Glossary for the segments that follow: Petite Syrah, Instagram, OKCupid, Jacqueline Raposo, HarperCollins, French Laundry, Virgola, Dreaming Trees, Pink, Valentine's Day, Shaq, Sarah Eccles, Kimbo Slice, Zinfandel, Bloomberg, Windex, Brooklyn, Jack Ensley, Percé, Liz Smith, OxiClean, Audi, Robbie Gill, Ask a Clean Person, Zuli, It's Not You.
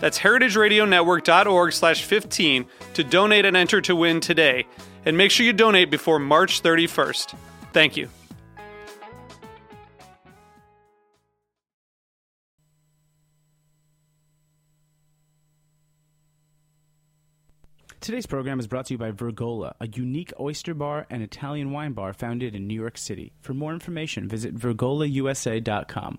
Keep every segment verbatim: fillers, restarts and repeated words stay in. That's heritage radio network dot org slash fifteen to donate and enter to win today. And make sure you donate before March thirty-first. Thank you. Today's program is brought to you by Virgola, a unique oyster bar and Italian wine bar founded in New York City. For more information, visit virgola u s a dot com.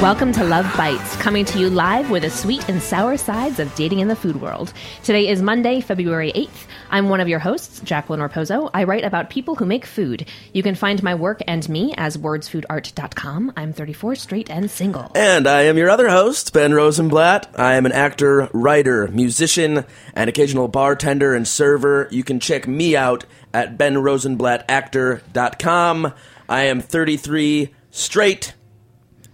Welcome to Love Bites, coming to you live with the sweet and sour sides of dating in the food world. Today is Monday, February eighth. I'm one of your hosts, Jacqueline Raposo. I write about people who make food. You can find my work and me as words food art dot com. I'm thirty-four, straight and single. And I am your other host, Ben Rosenblatt. I am an actor, writer, musician, and occasional bartender and server. You can check me out at ben rosenblatt actor dot com. I am thirty-three, straight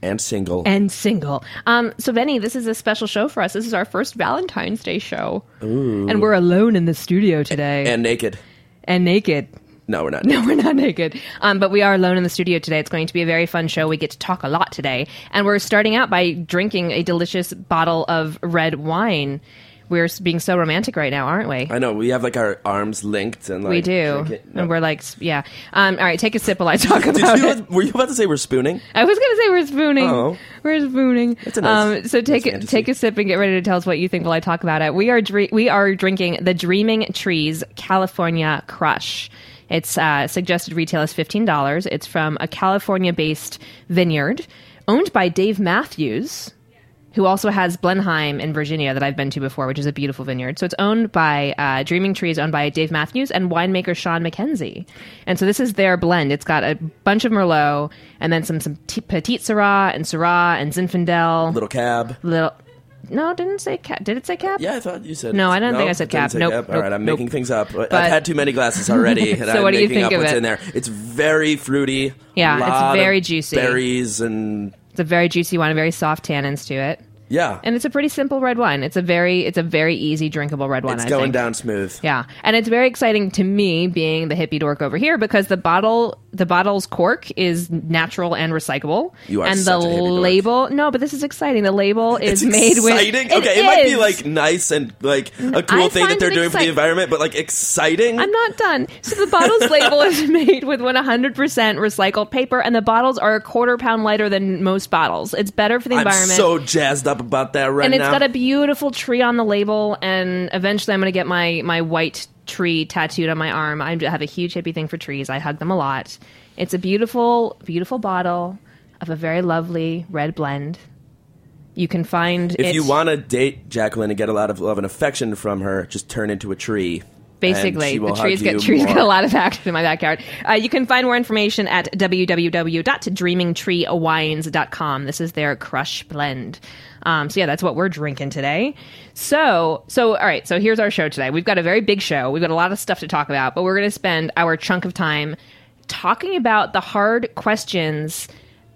and single. And single. Um, so, Benny, this is a special show for us. This is our first Valentine's Day show. Ooh. And we're alone in the studio today. And, and naked. And naked. No, we're not naked. No, we're not naked. Um, but we are alone in the studio today. It's going to be a very fun show. We get to talk a lot today. And we're starting out by drinking a delicious bottle of red wine. We're being so romantic right now, aren't we? I know. We have, like, our arms linked. And like, we do. No. And we're like, yeah. Um, all right, take a sip while I talk about Did you, it. Were you about to say we're spooning? I was going to say we're spooning. Oh. We're spooning. That's a nice, um, so take, nice take a sip and get ready to tell us what you think while I talk about it. We are dre- we are drinking the Dreaming Trees California Crush. Its uh, suggested retail is fifteen dollars. It's from a California-based vineyard owned by Dave Matthews, who also has Blenheim in Virginia that I've been to before, which is a beautiful vineyard. So it's owned by, uh, Dreaming Trees, owned by Dave Matthews and winemaker Sean McKenzie. And so this is their blend. It's got a bunch of Merlot and then some some t- Petite Syrah and Syrah and Zinfandel. Little Cab. Little... No, didn't say cap. Did it say cap? Yeah, I thought you said. No, I don't no, think I said cap. Nope, cap. Nope. All right, I'm nope. making things up. But I've had too many glasses already, and so I'm what do making you think up of what's it? In there. It's very fruity. Yeah, lot it's very of juicy. Berries and it's a very juicy wine. Very soft tannins to it. Yeah, and it's a pretty simple red wine. It's a very, it's a very easy drinkable red wine. It's I going think. down smooth. Yeah, and it's very exciting to me, being the hippie dork over here, because the bottle, the bottle's cork is natural and recyclable. You are and such the a hippie label. Dork. No, but this is exciting. The label is it's made exciting? With. Exciting. Okay, it, it might be like nice and like a cool I thing that they're doing exci- for the environment, but like exciting. I'm not done. So the bottle's label is made with one hundred percent recycled paper, and the bottles are a quarter pound lighter than most bottles. It's better for the environment. I'm so jazzed up about that right now. And it's now. Got a beautiful tree on the label, and eventually I'm going to get my, my white tree tattooed on my arm. I have a huge hippie thing for trees. I hug them a lot. It's a beautiful, beautiful bottle of a very lovely red blend. You can find If it, you want to date Jacqueline and get a lot of love and affection from her, just turn into a tree. Basically, the trees get trees more. Get a lot of action in my backyard. Uh, you can find more information at w w w dot dreaming tree wines dot com. This is their Crush blend. Um, so yeah, that's what we're drinking today. So, so all right. So here's our show today. We've got a very big show. We've got a lot of stuff to talk about, but we're going to spend our chunk of time talking about the hard questions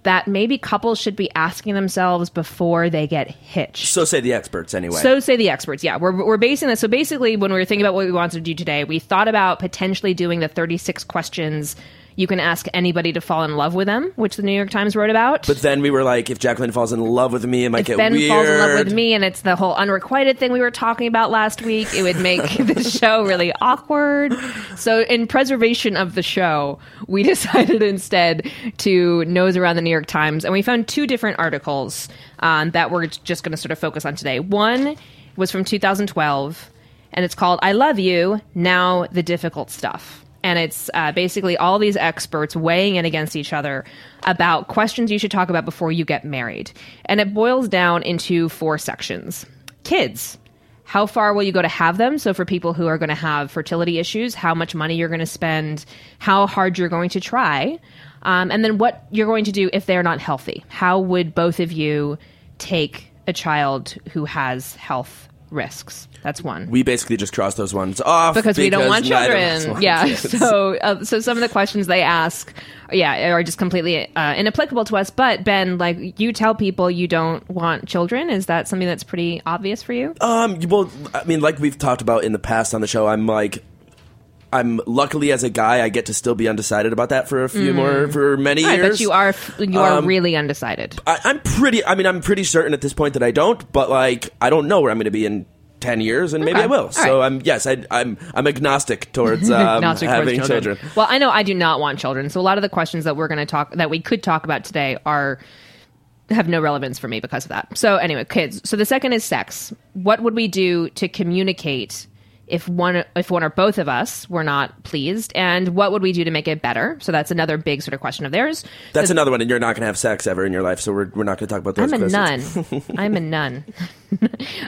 that maybe couples should be asking themselves before they get hitched. So say the experts anyway. So say the experts, yeah. We're we're basing this. So basically, when we were thinking about what we wanted to do today, we thought about potentially doing the thirty-six questions you can ask anybody to fall in love with them, which the New York Times wrote about. But then we were like, if Jacqueline falls in love with me, it might if get Ben weird. If Ben falls in love with me, and it's the whole unrequited thing we were talking about last week, it would make the show really awkward. So in preservation of the show, we decided instead to nose around the New York Times, and we found two different articles um, that we're just going to sort of focus on today. One was from two thousand twelve, and it's called I Love You, Now the Difficult Stuff. And it's uh, basically all these experts weighing in against each other about questions you should talk about before you get married. And it boils down into four sections. Kids. How far will you go to have them? So for people who are going to have fertility issues, how much money you're going to spend, how hard you're going to try, um, and then what you're going to do if they're not healthy. How would both of you take a child who has health risks? That's one. We basically just cross those ones off because, because we don't want children. Don't want yeah. Kids. So, uh, so some of the questions they ask, yeah, are just completely uh, inapplicable to us. But Ben, like, you tell people you don't want children. Is that something that's pretty obvious for you? Um. Well, I mean, like we've talked about in the past on the show, I'm like, I'm luckily as a guy, I get to still be undecided about that for a few mm. more for many right, years. But you are you are um, really undecided. I, I'm pretty. I mean, I'm pretty certain at this point that I don't. But like, I don't know where I'm going to be in ten years, and maybe okay. I will. All so right. I'm yes, I, I'm I'm agnostic towards um, agnostic having towards children. children. Well, I know I do not want children, so a lot of the questions that we're going to talk that we could talk about today are have no relevance for me because of that. So anyway, kids. So the second is sex. What would we do to communicate if one if one or both of us were not pleased, and what would we do to make it better? So that's another big sort of question of theirs. That's so, another one, and you're not going to have sex ever in your life, so we're we're not going to talk about those I'm questions. I'm a nun.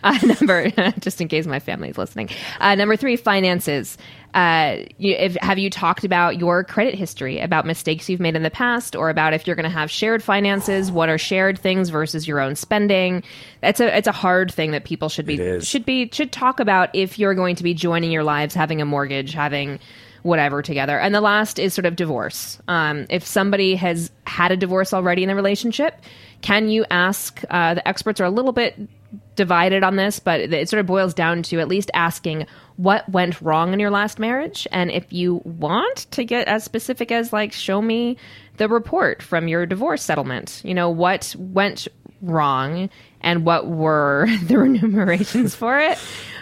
I'm a nun. Number, just in case my family's listening. Uh, number three, finances. Uh, you, if, have you talked about your credit history, about mistakes you've made in the past, or about if you're going to have shared finances? What are shared things versus your own spending? That's a it's a hard thing that people should be should be should talk about if you're going to be joining your lives, having a mortgage, having whatever together. And the last is sort of divorce. Um, if somebody has had a divorce already in the relationship, can you ask? Uh, the experts are a little bit divided on this, but it sort of boils down to at least asking what went wrong in your last marriage. And if you want to get as specific as like, show me the report from your divorce settlement, you know, what went wrong and what were the remunerations for it?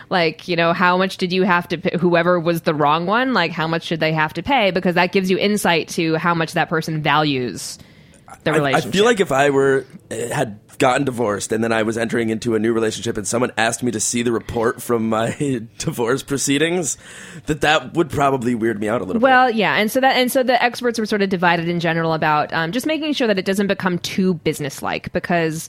Like, you know, how much did you have to pay? Whoever was the wrong one, like how much should they have to pay? Because that gives you insight to how much that person values the relationship. I, I feel like if I were had gotten divorced and then I was entering into a new relationship and someone asked me to see the report from my divorce proceedings, that that would probably weird me out a little well, bit. Well, yeah. And so that and so the experts were sort of divided in general about um, just making sure that it doesn't become too businesslike, because,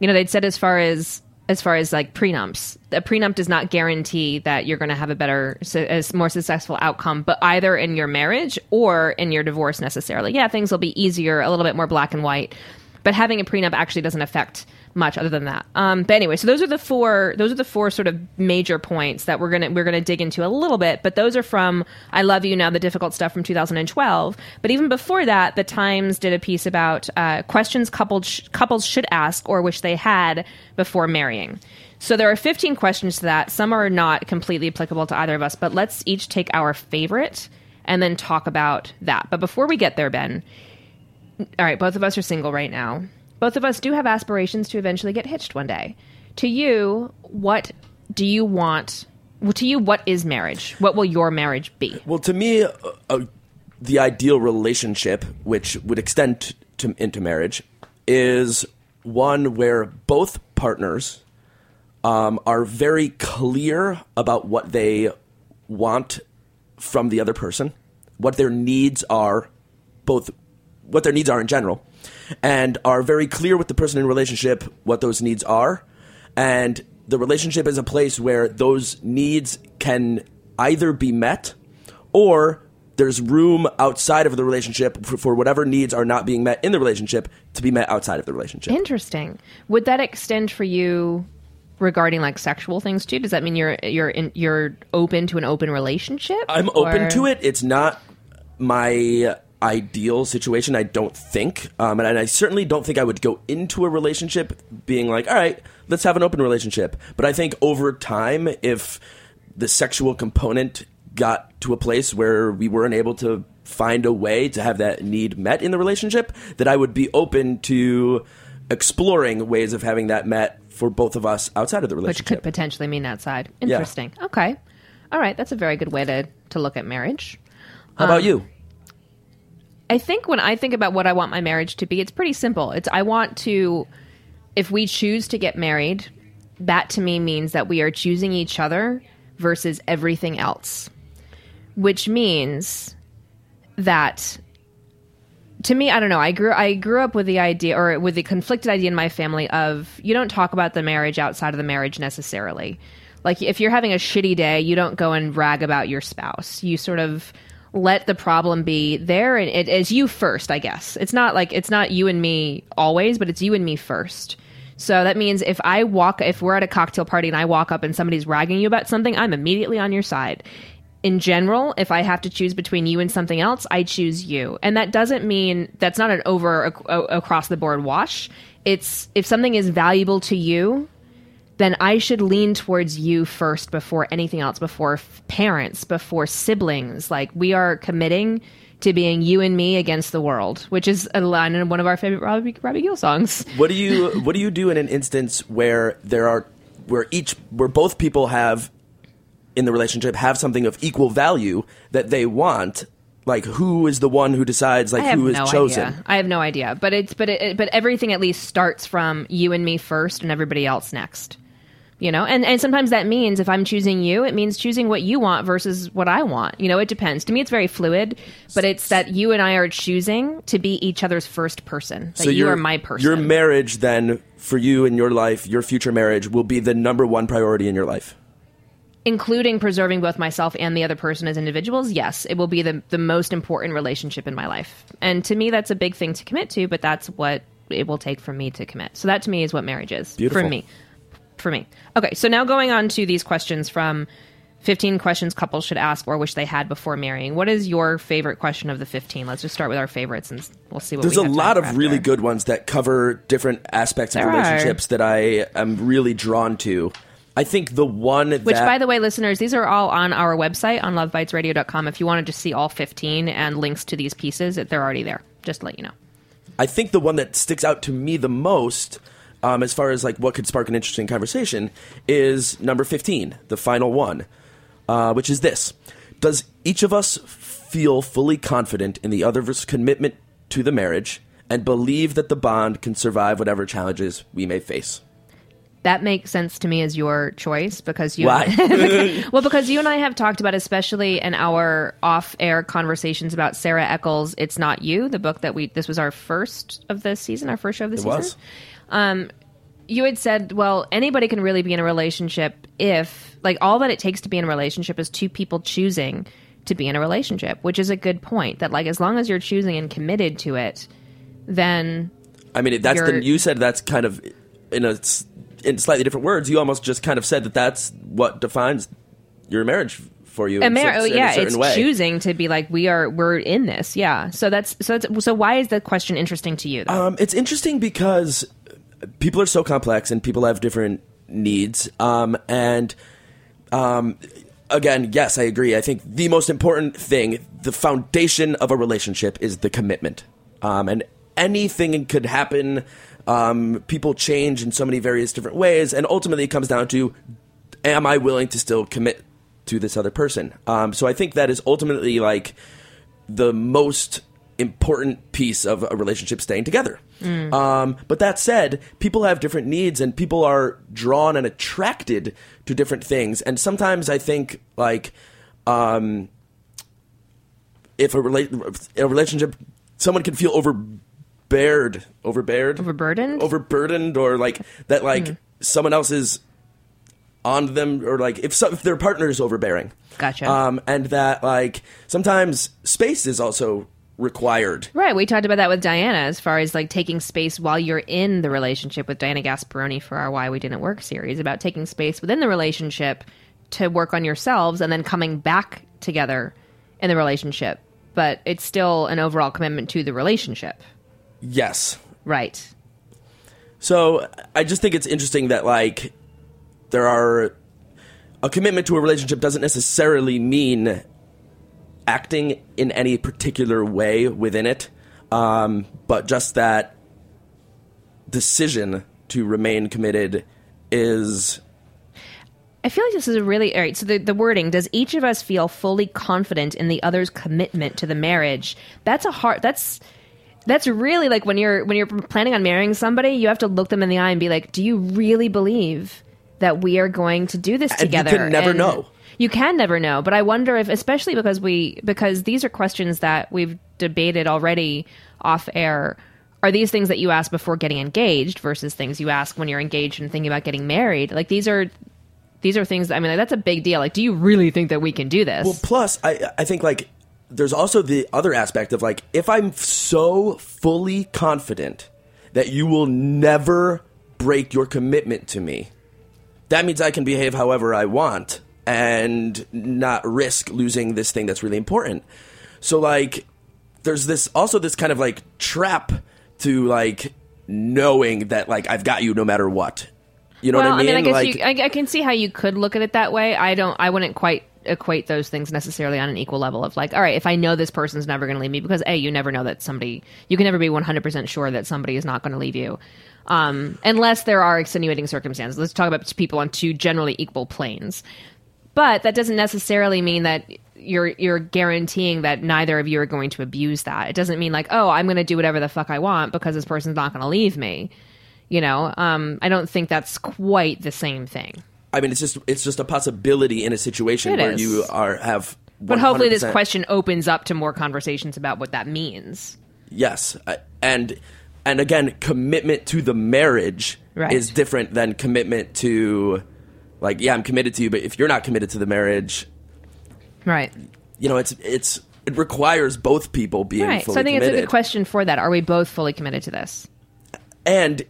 you know, they'd said as far as as far as like prenups, a prenup does not guarantee that you're going to have a better, a more successful outcome, but either in your marriage or in your divorce necessarily. Yeah, things will be easier, a little bit more black and white, but having a prenup actually doesn't affect much other than that. Um, but anyway, so those are the four. Those are the four sort of major points that we're gonna we're gonna dig into a little bit. But those are from I Love You Now, the Difficult Stuff from two thousand twelve. But even before that, the Times did a piece about uh, questions coupled sh- couples should ask or wish they had before marrying. So there are fifteen questions to that. Some are not completely applicable to either of us. But let's each take our favorite and then talk about that. But before we get there, Ben. All right, both of us are single right now. Both of us do have aspirations to eventually get hitched one day. To you, what do you want? To you, what is marriage? What will your marriage be? Well, to me, uh, uh, the ideal relationship, which would extend t- to, into marriage, is one where both partners um, are very clear about what they want from the other person, what their needs are, both what their needs are in general, and are very clear with the person in relationship what those needs are. And the relationship is a place where those needs can either be met or there's room outside of the relationship for, for whatever needs are not being met in the relationship to be met outside of the relationship. Interesting. Would that extend for you regarding like sexual things too? Does that mean you're you're in, you're open to an open relationship? I'm or? open to it. It's not my ideal situation, I don't think. Um, and I certainly don't think I would go into a relationship being like, all right, let's have an open relationship. But I think over time, if the sexual component got to a place where we weren't able to find a way to have that need met in the relationship, that I would be open to exploring ways of having that met for both of us outside of the relationship. Which could potentially mean outside. Interesting. Yeah. Okay. All right. That's a very good way to, to look at marriage. How um, about you? I think when I think about what I want my marriage to be, it's pretty simple. It's I want to, if we choose to get married, that to me means that we are choosing each other versus everything else, which means that to me, I don't know, I grew I grew up with the idea or with the conflicted idea in my family of you don't talk about the marriage outside of the marriage necessarily. Like if you're having a shitty day, you don't go and rag about your spouse. You sort of let the problem be there, and it is you first, I guess. It's not like it's not you and me always, but it's you and me first. So that means if I walk, if we're at a cocktail party and I walk up and somebody's ragging you about something, I'm immediately on your side. In general, if I have to choose between you and something else, I choose you. And that doesn't mean that's not an over across the board wash. It's if something is valuable to you, then I should lean towards you first before anything else, before f- parents, before siblings. Like we are committing to being you and me against the world, which is a line in one of our favorite Robbie, Robbie Gill songs. What do you What do you do in an instance where there are where each where both people have in the relationship have something of equal value that they want? Like who is the one who decides? Like who is no chosen? Idea. I have no idea. But it's but it, but everything at least starts from you and me first, and everybody else next. You know, and, and sometimes that means if I'm choosing you, it means choosing what you want versus what I want. You know, it depends. To me, it's very fluid, but it's that you and I are choosing to be each other's first person. That so you are my person. Your marriage then, for you in your life, your future marriage will be the number one priority in your life. Including preserving both myself and the other person as individuals, yes, it will be the, the most important relationship in my life. And to me, that's a big thing to commit to, but that's what it will take for me to commit. So that to me is what marriage is. Beautiful. For me. For me. Okay, so now going on to these questions from fifteen questions couples should ask or wish they had before marrying. What is your favorite question of the fifteen? Let's just start with our favorites and we'll see what There's we There's a lot of after. Really good ones that cover different aspects of there relationships are. That I am really drawn to. I think the one that... Which, by the way, listeners, these are all on our website on love bites radio dot com. If you want to just see all fifteen and links to these pieces, they're already there. Just to let you know. I think the one that sticks out to me the most... Um, as far as like what could spark an interesting conversation is number fifteen, the final one, uh, which is this. Does each of us feel fully confident in the other's commitment to the marriage and believe that the bond can survive whatever challenges we may face? That makes sense to me as your choice because you Why? because, well, because you and I have talked about, especially in our off-air conversations about Sarah Eccles' It's Not You, the book that we, this was our first of the season, our first show of the it season. It was. Um, you had said, well, anybody can really be in a relationship if, like, all that it takes to be in a relationship is two people choosing to be in a relationship, which is a good point. That, like, as long as you're choosing and committed to it, then I mean, that's the, you said that's kind of, in a, in slightly different words, you almost just kind of said that that's what defines your marriage for you. A mar- in, oh, yeah, in a it's way. Choosing to be like, we are, we're in this, yeah. So that's, so that's, so why is the question interesting to you, though? Um, it's interesting because... People are so complex and people have different needs. Um, and um, again, yes, I agree. I think the most important thing, the foundation of a relationship is the commitment. Um, and anything could happen. Um, people change in so many various different ways. And ultimately it comes down to, am I willing to still commit to this other person? Um, so I think that is ultimately like the most important piece of a relationship staying together. Mm. Um, but that said, people have different needs and people are drawn and attracted to different things. And sometimes I think like um, if a, rela- a relationship, someone can feel overbeared, overbeared, overburdened, overburdened, or like that, like mm. someone else is on them, or like if, so, if their partner is overbearing. Gotcha. Um, and that like sometimes space is also required. Right. We talked about that with Diana as far as like taking space while you're in the relationship with Diana Gasparoni for our Why We Didn't Work series about taking space within the relationship to work on yourselves and then coming back together in the relationship. but it's still an overall commitment to the relationship. Yes. Right. So I just think it's interesting that, like, there are a commitment to a relationship doesn't necessarily mean acting in any particular way within it, um, but just that decision to remain committed is... I feel like this is a really... All right, so the, the wording, does each of us feel fully confident in the other's commitment to the marriage? That's a hard... That's... That's really like when you're when you're planning on marrying somebody, you have to look them in the eye and be like, do you really believe that we are going to do this together? And you can never and know. You can never know. But I wonder if, especially because we because these are questions that we've debated already off air, are these things that you ask before getting engaged versus things you ask when you're engaged and thinking about getting married? Like these are these are things that, I mean, like, that's a big deal. Like, do you really think that we can do this? Well, plus I I think like there's also the other aspect of, like, if I'm so fully confident that you will never break your commitment to me, that means I can behave however I want and not risk losing this thing that's really important. So, like, there's this also this kind of, like, trap to, like, knowing that, like, I've got you no matter what. You know well, what I mean? I mean, I guess like, you, I, I can see how you could look at it that way. I don't, I wouldn't quite... equate those things necessarily on an equal level of like, all right, if I know this person's never going to leave me, because A, you never know that somebody, you can never be one hundred percent sure that somebody is not going to leave you. Um, unless there are extenuating circumstances. Let's talk about people on two generally equal planes. But that doesn't necessarily mean that you're you're guaranteeing that neither of you are going to abuse that. It doesn't mean like, oh, I'm going to do whatever the fuck I want because this person's not going to leave me. You know, um, I don't think that's quite the same thing. I mean, it's just it's just a possibility in a situation it where is. you are have. one hundred percent. But hopefully, this question opens up to more conversations about what that means. Yes, and and again, commitment to the marriage right. is different than commitment to, like, yeah, I'm committed to you, but if you're not committed to the marriage, right? You know, it's it's it requires both people being right. fully committed. So I think committed. It's a good question for that. Are we both fully committed to this? And.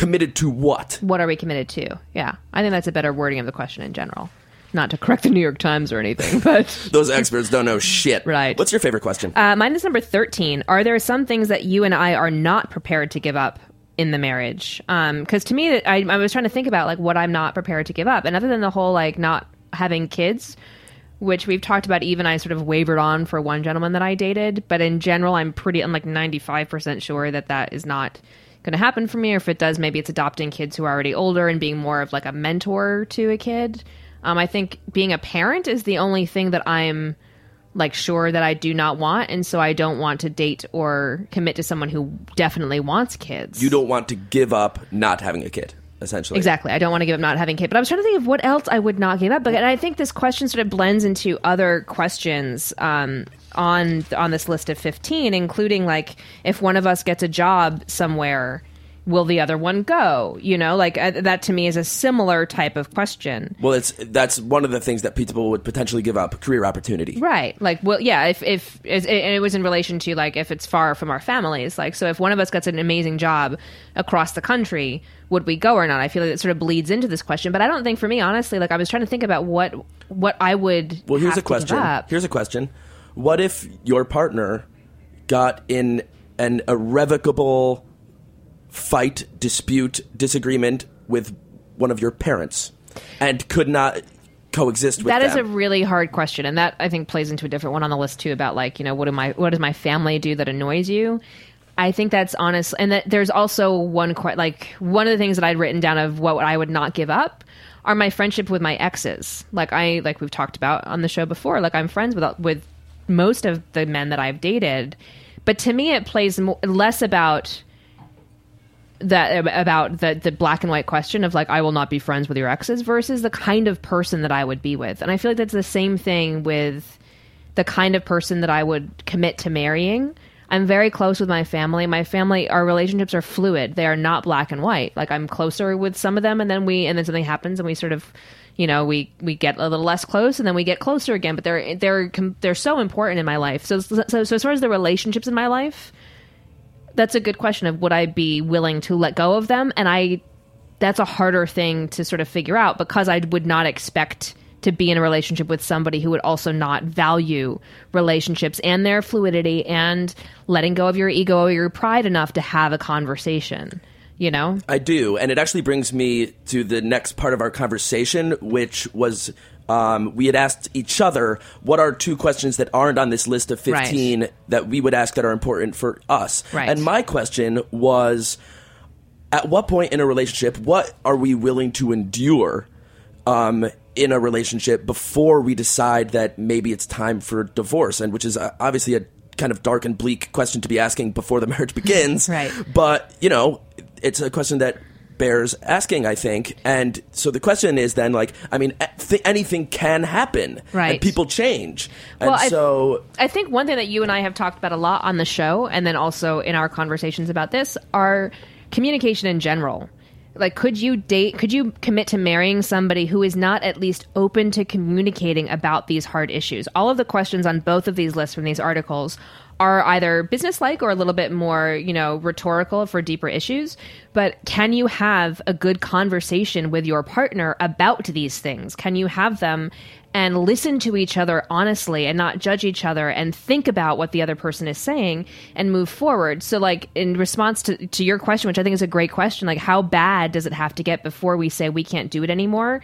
Committed to what? What are we committed to? Yeah. I think that's a better wording of the question in general. Not to correct the New York Times or anything, but... Those experts don't know shit. Right. What's your favorite question? Uh, mine is number thirteen. Are there some things that you and I are not prepared to give up in the marriage? Um, because to me, I, I was trying to think about like what I'm not prepared to give up. And other than the whole like not having kids, which we've talked about, Eve and I sort of wavered on for one gentleman that I dated. But in general, I'm pretty... I'm like ninety-five percent sure that that is not... going to happen for me, or if it does, maybe it's adopting kids who are already older and being more of like a mentor to a kid. Um, I think being a parent is the only thing that I'm like sure that I do not want, and so I don't want to date or commit to someone who definitely wants kids. You don't want to give up not having a kid, essentially. Exactly. I don't want to give up not having a kid, but I was trying to think of what else I would not give up. But and I think this question sort of blends into other questions um, on on this list of fifteen, including like if one of us gets a job somewhere, will the other one go? You know, like uh, that to me is a similar type of question. Well, it's that's one of the things that people would potentially give up, career opportunity. Right. Like, well, yeah, if, if it, and it was in relation to like if it's far from our families, like so if one of us gets an amazing job across the country, would we go or not? I feel like it sort of bleeds into this question, but I don't think for me, honestly, like I was trying to think about what what I would Well, here's have a question. Give up. Here's a question. What if your partner got in an irrevocable fight, dispute, disagreement with one of your parents and could not coexist with them? That is a really hard question, and that I think plays into a different one on the list too about like, you know, what am I what does my family do that annoys you? I think that's honest, and that there's also one like one of the things that I'd written down of what I would not give up are my friendship with my exes. Like I like we've talked about on the show before, like I'm friends with with most of the men that I've dated, but to me it plays mo- less about that about the the black and white question of like I will not be friends with your exes versus the kind of person that I would be with. And I feel like that's the same thing with the kind of person that I would commit to marrying. I'm very close with my family. My family, our relationships are fluid. They are not black and white. Like I'm closer with some of them and then we and then something happens and we sort of, you know, we, we get a little less close and then we get closer again, but they're they're they're so important in my life. So so so as far as the relationships in my life, that's a good question of would I be willing to let go of them? And I that's a harder thing to sort of figure out because I would not expect to be in a relationship with somebody who would also not value relationships and their fluidity and letting go of your ego or your pride enough to have a conversation, you know? I do. And it actually brings me to the next part of our conversation, which was um, we had asked each other, what are two questions that aren't on this list of fifteen right. that we would ask that are important for us? Right. And my question was, at what point in a relationship, what are we willing to endure um, in a relationship before we decide that maybe it's time for divorce? And which is uh, obviously a kind of dark and bleak question to be asking before the marriage begins. Right. But, you know, it's a question that bears asking, I think. And so the question is then, like, I mean, th- anything can happen. Right. And people change. Well, and so I, th- I think one thing that you and I have talked about a lot on the show, and then also in our conversations about this, are communication in general. Like, could you date, could you commit to marrying somebody who is not at least open to communicating about these hard issues? All of the questions on both of these lists from these articles are either business-like or a little bit more, you know, rhetorical for deeper issues. But can you have a good conversation with your partner about these things? Can you have them and listen to each other honestly and not judge each other and think about what the other person is saying and move forward? So, like, in response to, to your question, which I think is a great question, like, how bad does it have to get before we say we can't do it anymore?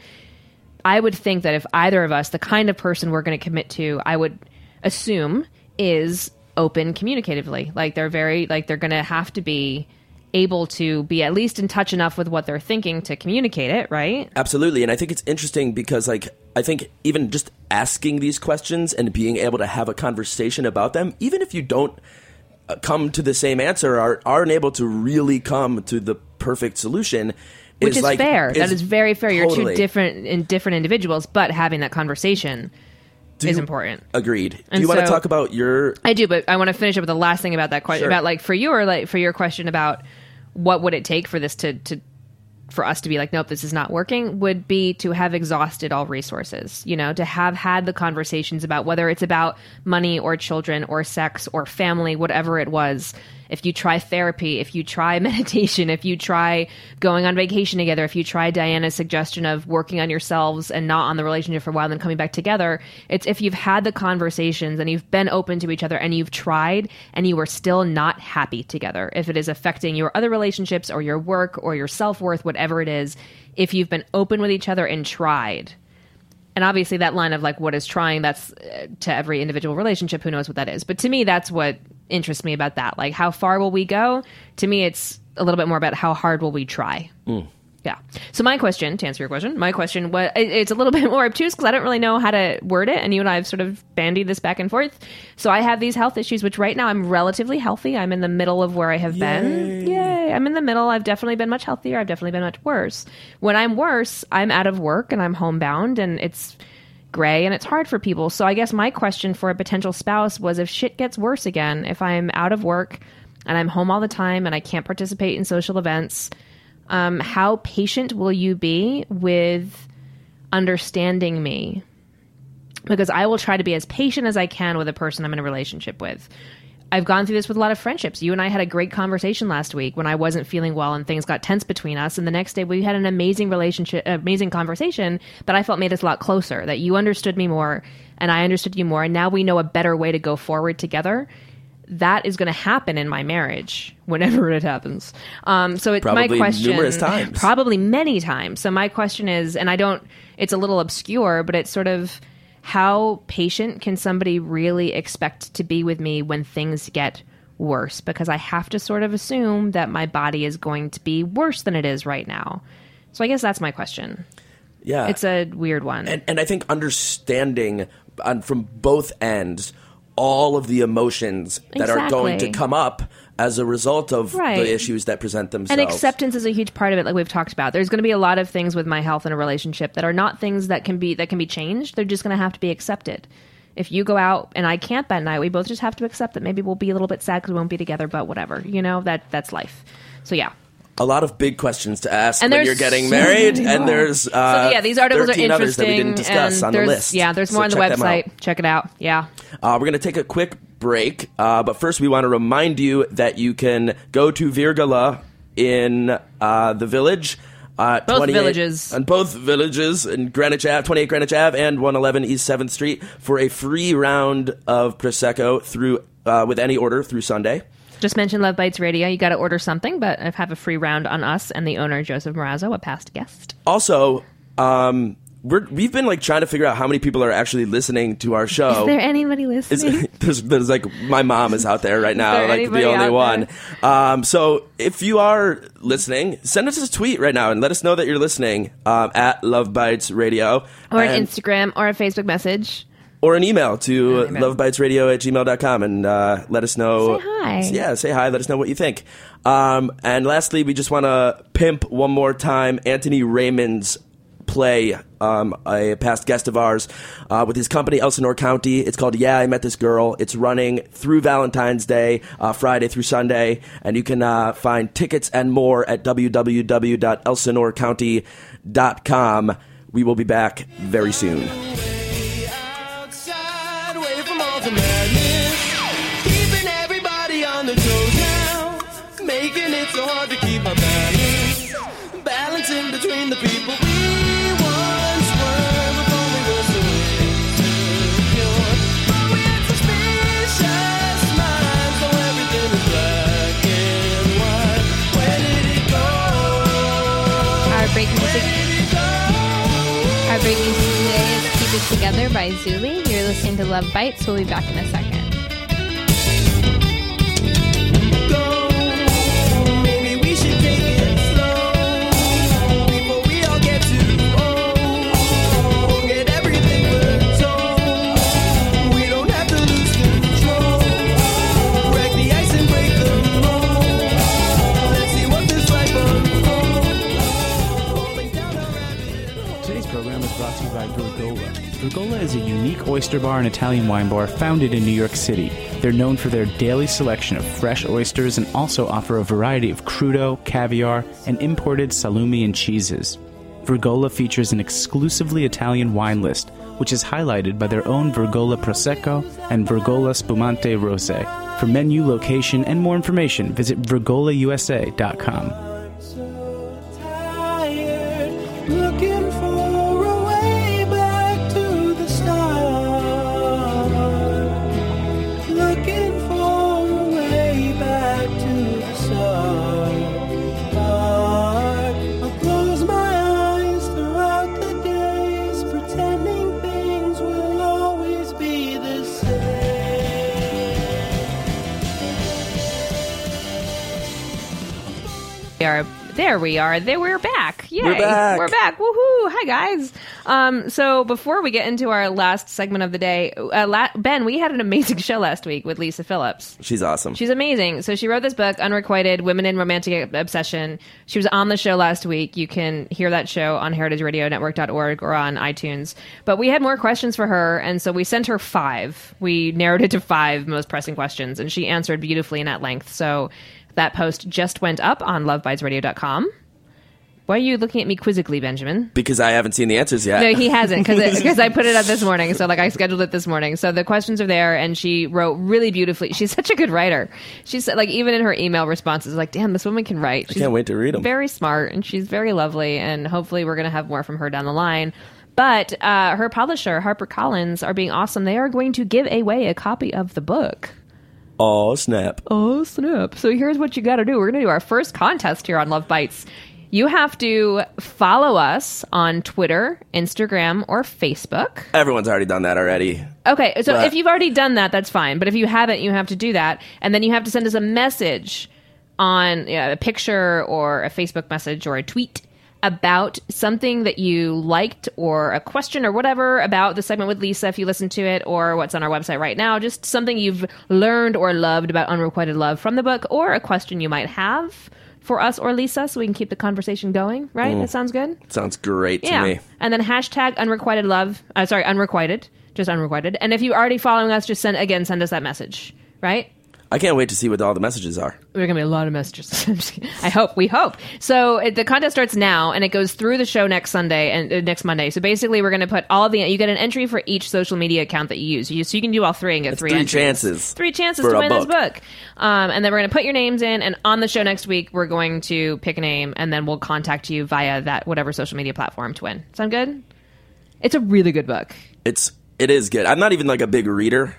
I would think that if either of us, the kind of person we're going to commit to, I would assume is open communicatively. Like, they're very, like, they're going to have to be able to be at least in touch enough with what they're thinking to communicate it, right? Absolutely. And I think it's interesting because, like, I think even just asking these questions and being able to have a conversation about them, even if you don't come to the same answer or aren't able to really come to the perfect solution, which is, is like, fair. Is that is very fair. Totally. You're two different in different individuals, but having that conversation Do is important. Agreed. And do you so, want to talk about your... I do, but I want to finish up with the last thing about that question. Sure. About, like, for you, or, like, for your question about what would it take for this to, to, for us to be like, nope, this is not working, would be to have exhausted all resources, you know, to have had the conversations about whether it's about money or children or sex or family, whatever it was. If you try therapy, if you try meditation, if you try going on vacation together, if you try Diana's suggestion of working on yourselves and not on the relationship for a while and then coming back together, it's if you've had the conversations and you've been open to each other and you've tried and you are still not happy together, if it is affecting your other relationships or your work or your self-worth, whatever it is, if you've been open with each other and tried. And obviously that line of, like, what is trying, that's uh, to every individual relationship, who knows what that is. But to me, that's what interests me about that. Like, how far will we go? To me, it's a little bit more about how hard will we try? Mm. Yeah. So my question, to answer your question, my question was, it's a little bit more obtuse because I don't really know how to word it. And you and I have sort of bandied this back and forth. So I have these health issues, which right now I'm relatively healthy. I'm in the middle of where I have Yay. been. Yay. I'm in the middle. I've definitely been much healthier. I've definitely been much worse. When I'm worse, I'm out of work and I'm homebound and it's gray and it's hard for people. So I guess my question for a potential spouse was, if shit gets worse again, if I'm out of work and I'm home all the time and I can't participate in social events, Um, how patient will you be with understanding me? Because I will try to be as patient as I can with a person I'm in a relationship with. I've gone through this with a lot of friendships. You and I had a great conversation last week when I wasn't feeling well and things got tense between us. And the next day we had an amazing relationship, amazing conversation that I felt made us a lot closer, that you understood me more and I understood you more. And now we know a better way to go forward together. That is going to happen in my marriage whenever it happens. Um, so it's my question, numerous times. Probably many times. So my question is, and I don't, it's a little obscure, but it's sort of, how patient can somebody really expect to be with me when things get worse? Because I have to sort of assume that my body is going to be worse than it is right now. So I guess that's my question. Yeah. It's a weird one. And, and I think understanding on, from both ends, all of the emotions that exactly. are going to come up as a result of right. the issues that present themselves. And acceptance is a huge part of it, like we've talked about. There's going to be a lot of things with my health in a relationship that are not things that can be that can be changed. They're just going to have to be accepted. If you go out and I can't that night, we both just have to accept that maybe we'll be a little bit sad because we won't be together, but whatever. You know, that that's life. So, yeah. A lot of big questions to ask and when you're getting so married, and there's uh, so, yeah, these articles are interesting. That we didn't discuss and on the list. Yeah, there's more so on the website. Check it out. Yeah, uh, we're gonna take a quick break, uh, but first we want to remind you that you can go to Virgola in uh, the Village Uh, both villages. On both villages in Greenwich Avenue, twenty-eight Greenwich Avenue and one eleven East seventh Street for a free round of Prosecco through uh, with any order through Sunday. Just mentioned Love Bites Radio. You got to order something, but I have a free round on us and the owner, Joseph Morazzo, a past guest. Also, um, we're, we've been like trying to figure out how many people are actually listening to our show. Is there anybody listening? Is, there's, there's like my mom is out there right now, like the only one. Um, so if you are listening, send us a tweet right now and let us know that you're listening um, at Love Bites Radio, or and, an Instagram, or a Facebook message. Or an email to an email. lovebitesradio at gmail dot com and uh, let us know. Say hi. Yeah, say hi. Let us know what you think. Um, and lastly, we just want to pimp one more time Anthony Raymond's play, um, a past guest of ours, uh, with his company, Elsinore County. It's called Yeah, I Met This Girl. It's running through Valentine's Day, uh, Friday through Sunday. And you can uh, find tickets and more at w w w dot elsinore county dot com. We will be back very soon. Our breaking music today is Keep It Together by Zuli. You're listening to Love Bites. We'll be back in a second. Virgola is a unique oyster bar and Italian wine bar founded in New York City. They're known for their daily selection of fresh oysters and also offer a variety of crudo, caviar, and imported salumi and cheeses. Virgola features an exclusively Italian wine list, which is highlighted by their own Virgola Prosecco and Virgola Spumante Rosé. For menu, location, and more information, visit virgola u s a dot com. Are, there we are. There we're back. Yay. We're back. We're back. Woohoo. Hi, guys. Um, so before we get into our last segment of the day, uh, la- Ben, we had an amazing show last week with Lisa Phillips. She's awesome. She's amazing. So she wrote this book, Unrequited, Women in Romantic Obsession. She was on the show last week. You can hear that show on heritage radio network dot org or on iTunes. But we had more questions for her, and so we sent her five. We narrowed it to five most pressing questions, and she answered beautifully and at length. So that post just went up on love bites radio dot com. Why are you looking at me quizzically, Benjamin? Because I haven't seen the answers yet. No, he hasn't, because I put it up this morning. So, like, I scheduled it this morning. So the questions are there, and she wrote really beautifully. She's such a good writer. She's, like, even in her email responses, like, damn, this woman can write. She's I can't wait to read them. Very smart, and she's very lovely, and hopefully we're going to have more from her down the line. But uh, her publisher, HarperCollins, are being awesome. They are going to give away a copy of the book. Oh, snap. Oh, snap. So here's what you got to do. We're going to do our first contest here on Love Bites. You have to follow us on Twitter, Instagram, or Facebook. Everyone's already done that already. Okay. So but. If you've already done that, that's fine. But if you haven't, you have to do that. And then you have to send us a message on you know, a picture or a Facebook message or a tweet about something that you liked or a question or whatever about the segment with Lisa if you listen to it or what's on our website right now. Just something you've learned or loved about unrequited love from the book or a question you might have for us or Lisa so we can keep the conversation going, right? Mm. That sounds good? Sounds great to yeah. me. And then hashtag unrequited love. Uh, sorry, unrequited. Just unrequited. And if you're already following us, just send again, send us that message, right? I can't wait to see what all the messages are. There are going to be a lot of messages. I'm just kidding. I hope. We hope. So it, the contest starts now, and it goes through the show next Sunday and uh, next Monday. So basically, we're going to put all the... You get an entry for each social media account that you use. You, so you can do all three and get That's three, three entries. chances. Three chances to win book. this book. Um, and then we're going to put your names in, and on the show next week, we're going to pick a name, and then we'll contact you via that whatever social media platform to win. Sound good? It's a really good book. It's It is good. I'm not even like a big reader.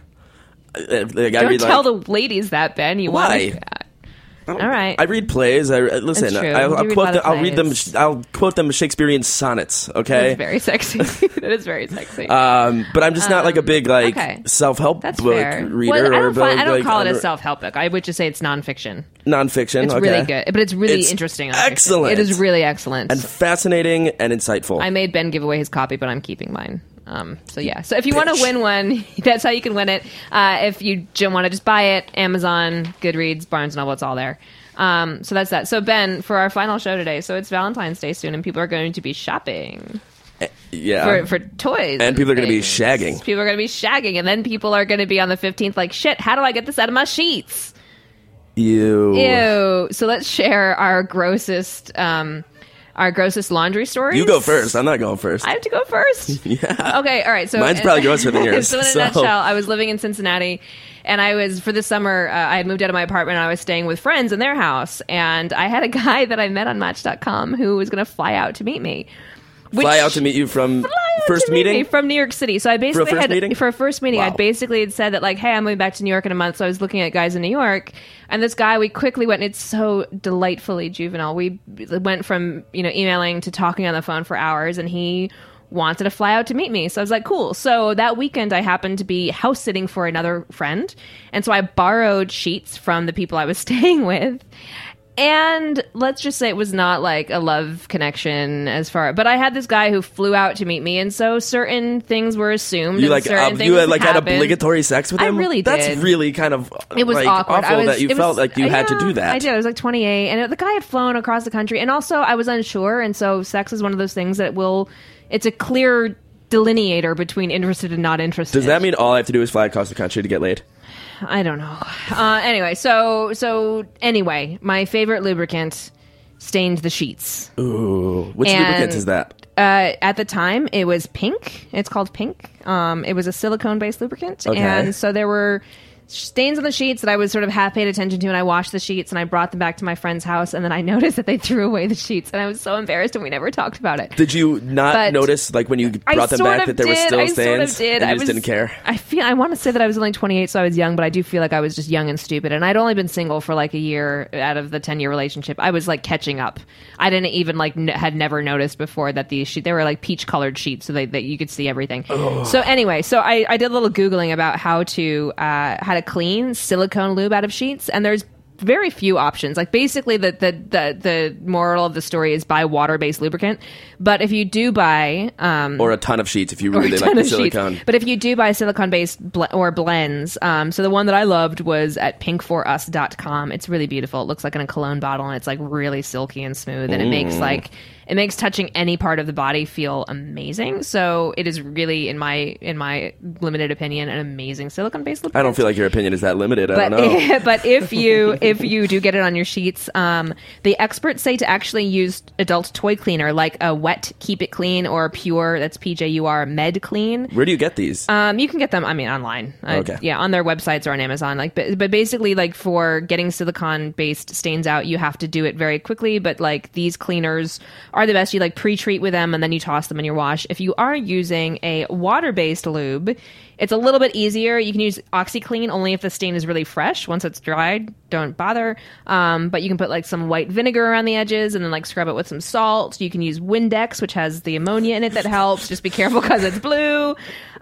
Like, don't I read, tell like, the ladies that, Ben. You why? Want to... All right. I read plays. I listen. I, I'll, I'll quote. Them, I'll read them. I'll quote them Shakespearean sonnets. Okay. That is very sexy. That is very sexy. Um, but I'm just um, not like a big like okay. self help book fair. reader. Well, I don't, or find, like, I don't call like, it a self help book. I would just say it's nonfiction. Nonfiction. It's okay. really good, but it's really it's interesting. Excellent. It is really excellent and fascinating and insightful. I made Ben give away his copy, but I'm keeping mine. Um, so yeah, so if you want to win one, that's how you can win it. Uh, if you want to just buy it, Amazon, Goodreads, Barnes and Noble, it's all there. Um, so that's that. So Ben, for our final show today, so it's Valentine's Day soon, and people are going to be shopping. Uh, yeah, for, for toys, and, and people things. are going to be shagging. People are going to be shagging, and then people are going to be on the fifteenth like, shit, how do I get this out of my sheets? Ew. Ew. So let's share our grossest. Um, Our grossest laundry stories. You go first. I'm not going first. I have to go first. Yeah. Okay. All right. So mine's probably grosser than yours. So in a so. nutshell, I was living in Cincinnati, and I was for the summer. Uh, I had moved out of my apartment, and I was staying with friends in their house. And I had a guy that I met on Match dot com who was going to fly out to meet me. Which, fly out to meet you from first meeting me from New York City. So I basically for a first had meeting? for a first meeting. Wow. I basically had said that like, hey, I'm moving back to New York in a month. So I was looking at guys in New York. And this guy, we quickly went, and it's so delightfully juvenile. We went from, you know, emailing to talking on the phone for hours, and he wanted to fly out to meet me. So I was like, cool. So that weekend, I happened to be house sitting for another friend. And so I borrowed sheets from the people I was staying with. And let's just say it was not like a love connection as far, but I had this guy who flew out to meet me, and so certain things were assumed. You and like ob- you had like happened. had obligatory sex with him. I really did. That's really kind of it was like, awkward. Awful I was, that you felt was, like you yeah, had to do that. I did. I was like twenty-eight, and it, the guy had flown across the country, and also I was unsure, and so sex is one of those things that will. It's a clear delineator between interested and not interested. Does that mean all I have to do is fly across the country to get laid? I don't know. Uh, anyway, so so anyway, my favorite lubricant stained the sheets. Ooh, which and, lubricant is that? Uh, at the time, it was Pink. It's called Pink. Um, it was a silicone-based lubricant, okay. And so there were stains on the sheets that I was sort of half paid attention to, and I washed the sheets, and I brought them back to my friend's house, and then I noticed that they threw away the sheets, and I was so embarrassed, and we never talked about it. Did you not but notice, like, when you brought I them back that there were still I stains? I sort of did. I just was, didn't care? I feel, I want to say that I was only twenty-eight, so I was young, but I do feel like I was just young and stupid, and I'd only been single for, like, a year out of the ten-year relationship. I was, like, catching up. I didn't even, like, n- had never noticed before that these sheets, they were, like, peach-colored sheets, so they, that you could see everything. Ugh. So, anyway, so I, I did a little Googling about how to, uh, how to clean silicone lube out of sheets, and there's very few options. Like basically the the the, the moral of the story is buy water-based lubricant, but if you do buy um or a ton of sheets if you really like the silicone sheets. But if you do buy silicone-based bl- or blends, um so the one that I loved was at pink for us dot com. It's really beautiful. It looks like in a cologne bottle, and it's like really silky and smooth, and mm. it makes like It makes touching any part of the body feel amazing. So it is really, in my in my limited opinion, an amazing silicone-based lubricant. I don't feel like your opinion is that limited. I but, don't know. If, but if you if you do get it on your sheets, um, the experts say to actually use adult toy cleaner like a Wet Keep It Clean or Pure, that's P J U R, Med Clean. Where do you get these? Um, you can get them, I mean, online. Okay. Uh, yeah, on their websites or on Amazon. Like, but, but basically, like for getting silicone-based stains out, you have to do it very quickly. But like these cleaners are the best. You like pre-treat with them, and then you toss them in your wash. If you are using a water-based lube, it's a little bit easier. You can use OxiClean only if the stain is really fresh. Once it's dried, don't bother. Um, but you can put like some white vinegar around the edges, and then like scrub it with some salt. You can use Windex, which has the ammonia in it that helps. Just be careful because it's blue.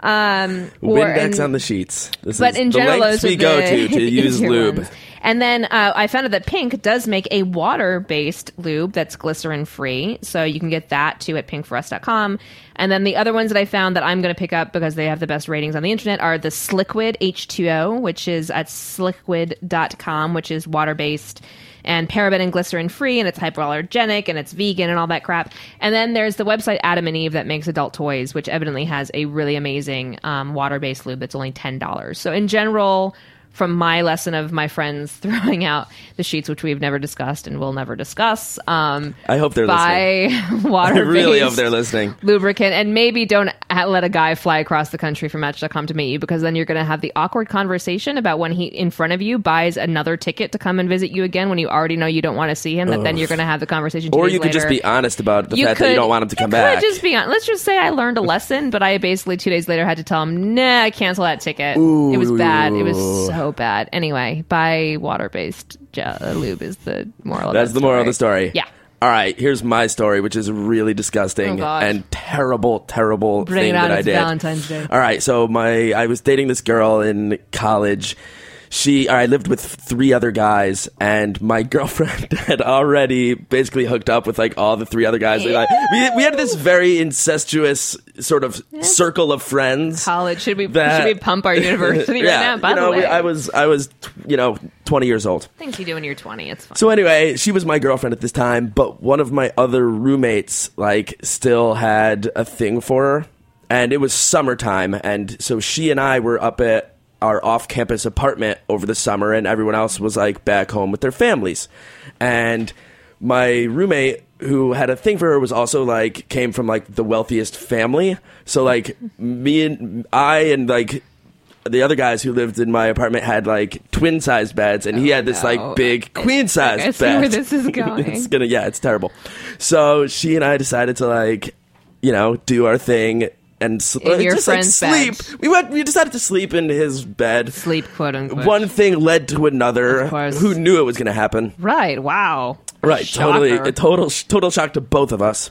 Um, Windex in, on the sheets. This but is in the general, lengths we go the, to to use lube. Ones. And then uh, I found out that Pink does make a water-based lube that's glycerin-free. So you can get that, too, at pink for us dot com. And then the other ones that I found that I'm going to pick up because they have the best ratings on the internet are the Sliquid H two O, which is at sliquid dot com, which is water-based and paraben and glycerin-free, and it's hypoallergenic, and it's vegan and all that crap. And then there's the website Adam and Eve that makes adult toys, which evidently has a really amazing um, water-based lube that's only ten dollars. So in general, from my lesson of my friends throwing out the sheets, which we've never discussed and will never discuss. Um, I hope they're buy listening. Buy water-based I really hope they're listening. Lubricant, and maybe don't let a guy fly across the country from Match dot com to meet you, because then you're going to have the awkward conversation about when he in front of you buys another ticket to come and visit you again when you already know you don't want to see him. That Ugh. Then you're going to have the conversation. Or you could later. Just be honest about the you fact could, that you don't want him to come back. Just be on. Let's just say I learned a lesson, but I basically two days later had to tell him, nah, cancel that ticket. Ooh. It was bad. It was so bad. Anyway, buy water-based gel- lube is the moral of That's the story. moral of the story. Yeah. All right, here's my story, which is really disgusting oh, and terrible, terrible Bring thing that I did. Valentine's Day. All right, so my I was dating this girl in college. She, I lived with three other guys, and my girlfriend had already basically hooked up with like all the three other guys. Like, we, we had this very incestuous sort of circle of friends. College, should we that, should we pump our university yeah, right now? By you know, the way, I was I was you know twenty years old. Things you do when you're twenty, it's fun. So anyway, she was my girlfriend at this time, but one of my other roommates like still had a thing for her, and it was summertime, and so she and I were up at our off-campus apartment over the summer, and everyone else was like back home with their families. And my roommate who had a thing for her was also like came from like the wealthiest family. So like me and I and like the other guys who lived in my apartment had like twin-sized beds, and oh, he had this no. like big queen-sized bed. I see bed. Where this is going. It's gonna, yeah, it's terrible. So she and I decided to like, you know, do our thing. And sl- just like sleep. Bed. We went. We decided to sleep in his bed. Sleep, quote unquote. One thing led to another. Who knew it was going to happen? Right. Wow. Right. Shocker. Totally. A total. Total shock to both of us.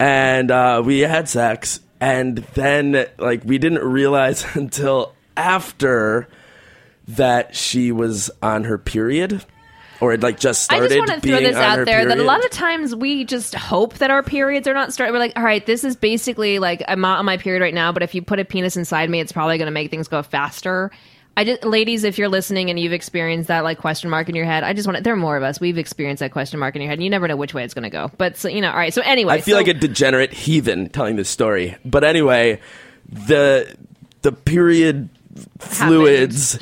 And uh, we had sex, and then like we didn't realize until after that she was on her period. Or it like just started. I just want to throw this out there period. That a lot of times we just hope that our periods are not starting. We're like, all right, this is basically like I'm not on my period right now, but if you put a penis inside me, it's probably going to make things go faster. I just, ladies, if you're listening and you've experienced that like question mark in your head, I just want to, there are more of us. We've experienced that question mark in your head, and you never know which way it's going to go. But so, you know, all right. So anyway, I feel so, like a degenerate heathen telling this story. But anyway, the the period fluids.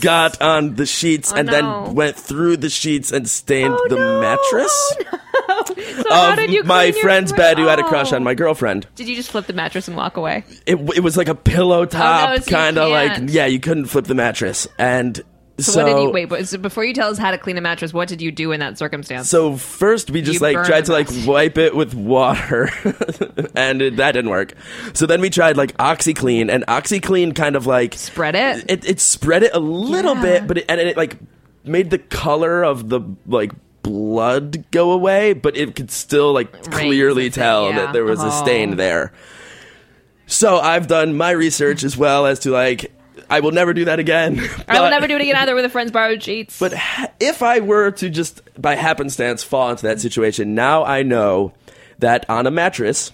got on the sheets oh, and no. then went through the sheets and stained oh, the no. mattress oh, no. so how did you my friend's bed who had a crush on my girlfriend. Did you just flip the mattress and walk away? It, it was like a pillow top oh, no, so kind of like, yeah, you couldn't flip the mattress. And so, so what did you, wait, so before you tell us how to clean a mattress, what did you do in that circumstance? So first we just you like tried to like wipe it with water and it, that didn't work. So then we tried like OxiClean, and OxiClean kind of like spread it. It, it spread it a little yeah. bit, but it, and it like made the color of the like blood go away, but it could still like Rains clearly tell yeah. that there was oh. a stain there. So I've done my research as well as to like, I will never do that again. But, I will never do it again either with a friend's borrowed sheets. But ha- if I were to just, by happenstance, fall into that situation, now I know that on a mattress,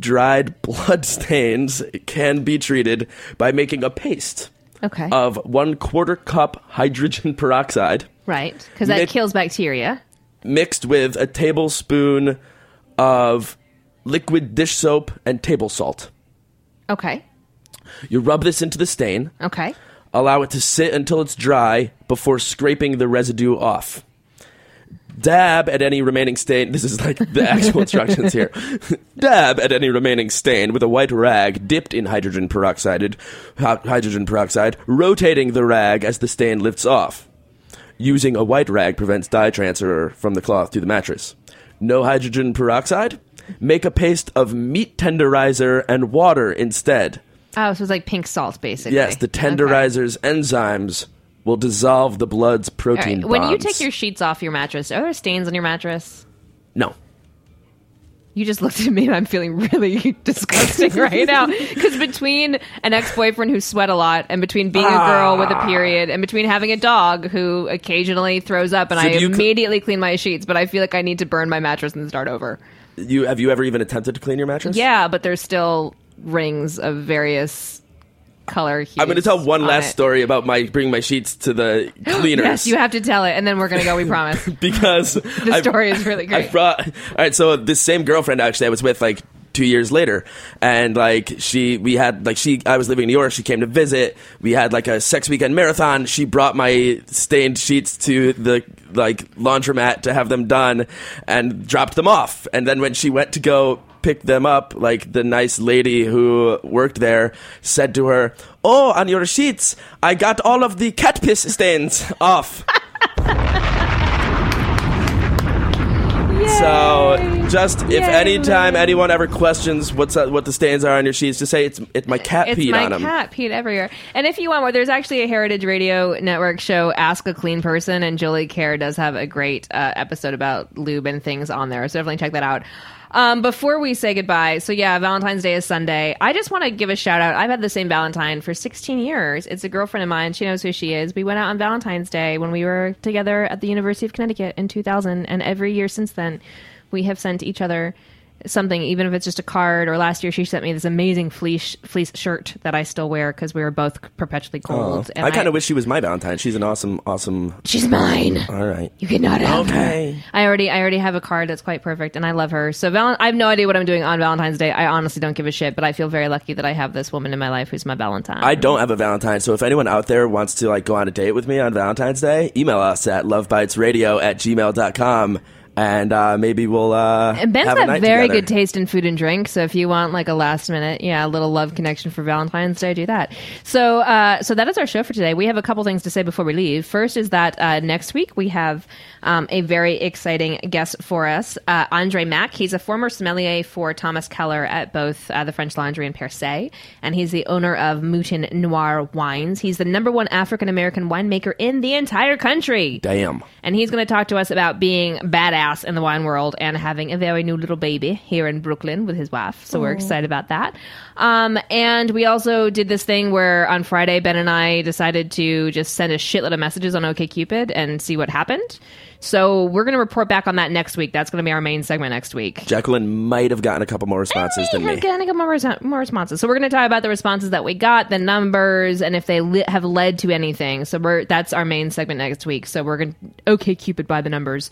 dried blood stains can be treated by making a paste okay. of one quarter cup hydrogen peroxide. Right, because that mi- kills bacteria. Mixed with a tablespoon of liquid dish soap and table salt. Okay. You rub this into the stain. Okay. Allow it to sit until it's dry before scraping the residue off. Dab at any remaining stain. This is like the actual instructions here. Dab at any remaining stain with a white rag dipped in hydrogen peroxide, hydrogen peroxide, rotating the rag as the stain lifts off. Using a white rag prevents dye transfer from the cloth to the mattress. No hydrogen peroxide? Make a paste of meat tenderizer and water instead. Oh, so it's like pink salt, basically. Yes, the tenderizer's okay. enzymes will dissolve the blood's protein right. When bonds. You take your sheets off your mattress, are there stains on your mattress? No. You just looked at me and I'm feeling really disgusting right now. Because between an ex-boyfriend who sweat a lot, and between being ah. a girl with a period, and between having a dog who occasionally throws up, and so I immediately cl- clean my sheets, but I feel like I need to burn my mattress and start over. You Have you ever even attempted to clean your mattress? Yeah, but there's still rings of various color hues. I'm going to tell one on last it. Story about my bringing my sheets to the cleaners. Yes, you have to tell it, and then we're going to go, we promise. Because the story I, is really great. I brought, all right, so this same girlfriend, actually, I was with like two years later. And like she, we had like she, I was living in New York. She came to visit. We had like a sex weekend marathon. She brought my stained sheets to the like laundromat to have them done and dropped them off. And then when she went to go pick them up, like the nice lady who worked there said to her, "Oh, on your sheets, I got all of the cat piss stains off." So just if any time anyone ever questions what's uh, what the stains are on your sheets, just say it's it's my cat it's peed my on them. It's my cat peed everywhere. And if you want more, there's actually a Heritage Radio Network show, Ask a Clean Person, and Julie Kerr does have a great uh, episode about lube and things on there. So definitely check that out. Um, before we say goodbye, so yeah, Valentine's Day is Sunday. I just want to give a shout out. I've had the same Valentine for sixteen years. It's a girlfriend of mine. She knows who she is. We went out on Valentine's Day when we were together at the University of Connecticut in two thousand. And every year since then, we have sent each other something, even if it's just a card. Or last year, she sent me this amazing fleece fleece shirt that I still wear because we were both perpetually cold. And I kind of wish she was my Valentine. She's an awesome, awesome. She's mine. All right, you cannot have okay. her. I already, I already have a card that's quite perfect, and I love her. So Val- I have no idea what I'm doing on Valentine's Day. I honestly don't give a shit, but I feel very lucky that I have this woman in my life who's my Valentine. I don't have a Valentine, so if anyone out there wants to like go on a date with me on Valentine's Day, email us at lovebitesradio at gmail dot com. And uh, maybe we'll uh, and Ben's have a night very together. Good taste in food and drink, so if you want like a last minute, yeah, a little love connection for Valentine's Day, do that. So, uh, so that is our show for today. We have a couple things to say before we leave. First is that uh, next week we have um, a very exciting guest for us, uh, Andre Mack. He's a former sommelier for Thomas Keller at both uh, the French Laundry and Percé, and he's the owner of Mouton Noir Wines. He's the number one African American winemaker in the entire country. Damn. And he's going to talk to us about being badass in the wine world and having a very new little baby here in Brooklyn with his wife. So Aww. We're excited about that. Um, and we also did this thing where on Friday, Ben and I decided to just send a shitload of messages on OKCupid and see what happened. So we're going to report back on that next week. That's going to be our main segment next week. Jacqueline might have gotten a couple more responses than me. Might have gotten a couple more responses. So we're going to talk about the responses that we got, the numbers, and if they li- have led to anything. So we're that's our main segment next week. So we're going to OKCupid by the numbers.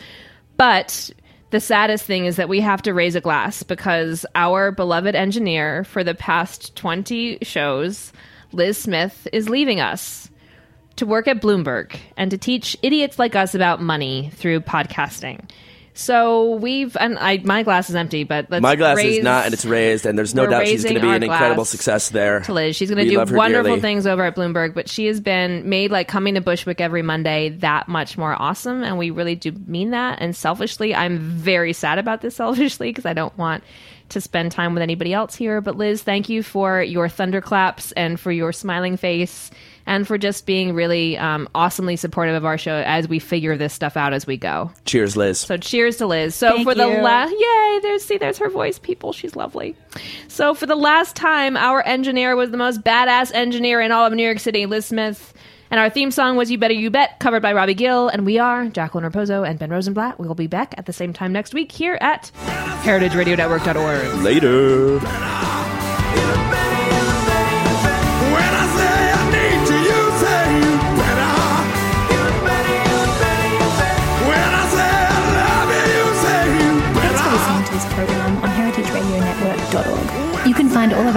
But the saddest thing is that we have to raise a glass because our beloved engineer for the past twenty shows, Liz Smith, is leaving us to work at Bloomberg and to teach idiots like us about money through podcasting. So we've, and I, my glass is empty, but let's my glass raise, is not, and it's raised, and there's no doubt she's going to be an incredible success there. To Liz, she's going to do wonderful dearly. Things over at Bloomberg, but she has been made like coming to Bushwick every Monday that much more awesome, and we really do mean that. And selfishly, I'm very sad about this selfishly because I don't want to spend time with anybody else here. But Liz, thank you for your thunderclaps and for your smiling face. And for just being really um, awesomely supportive of our show as we figure this stuff out as we go. Cheers, Liz. So cheers to Liz. So Thank for you. the last, yay! There's see, there's her voice, people. She's lovely. So for the last time, our engineer was the most badass engineer in all of New York City, Liz Smith. And our theme song was You Better You Bet, covered by Robbie Gill. And we are Jacqueline Raposo and Ben Rosenblatt. We will be back at the same time next week here at heritage radio network dot org. Later. You can find all of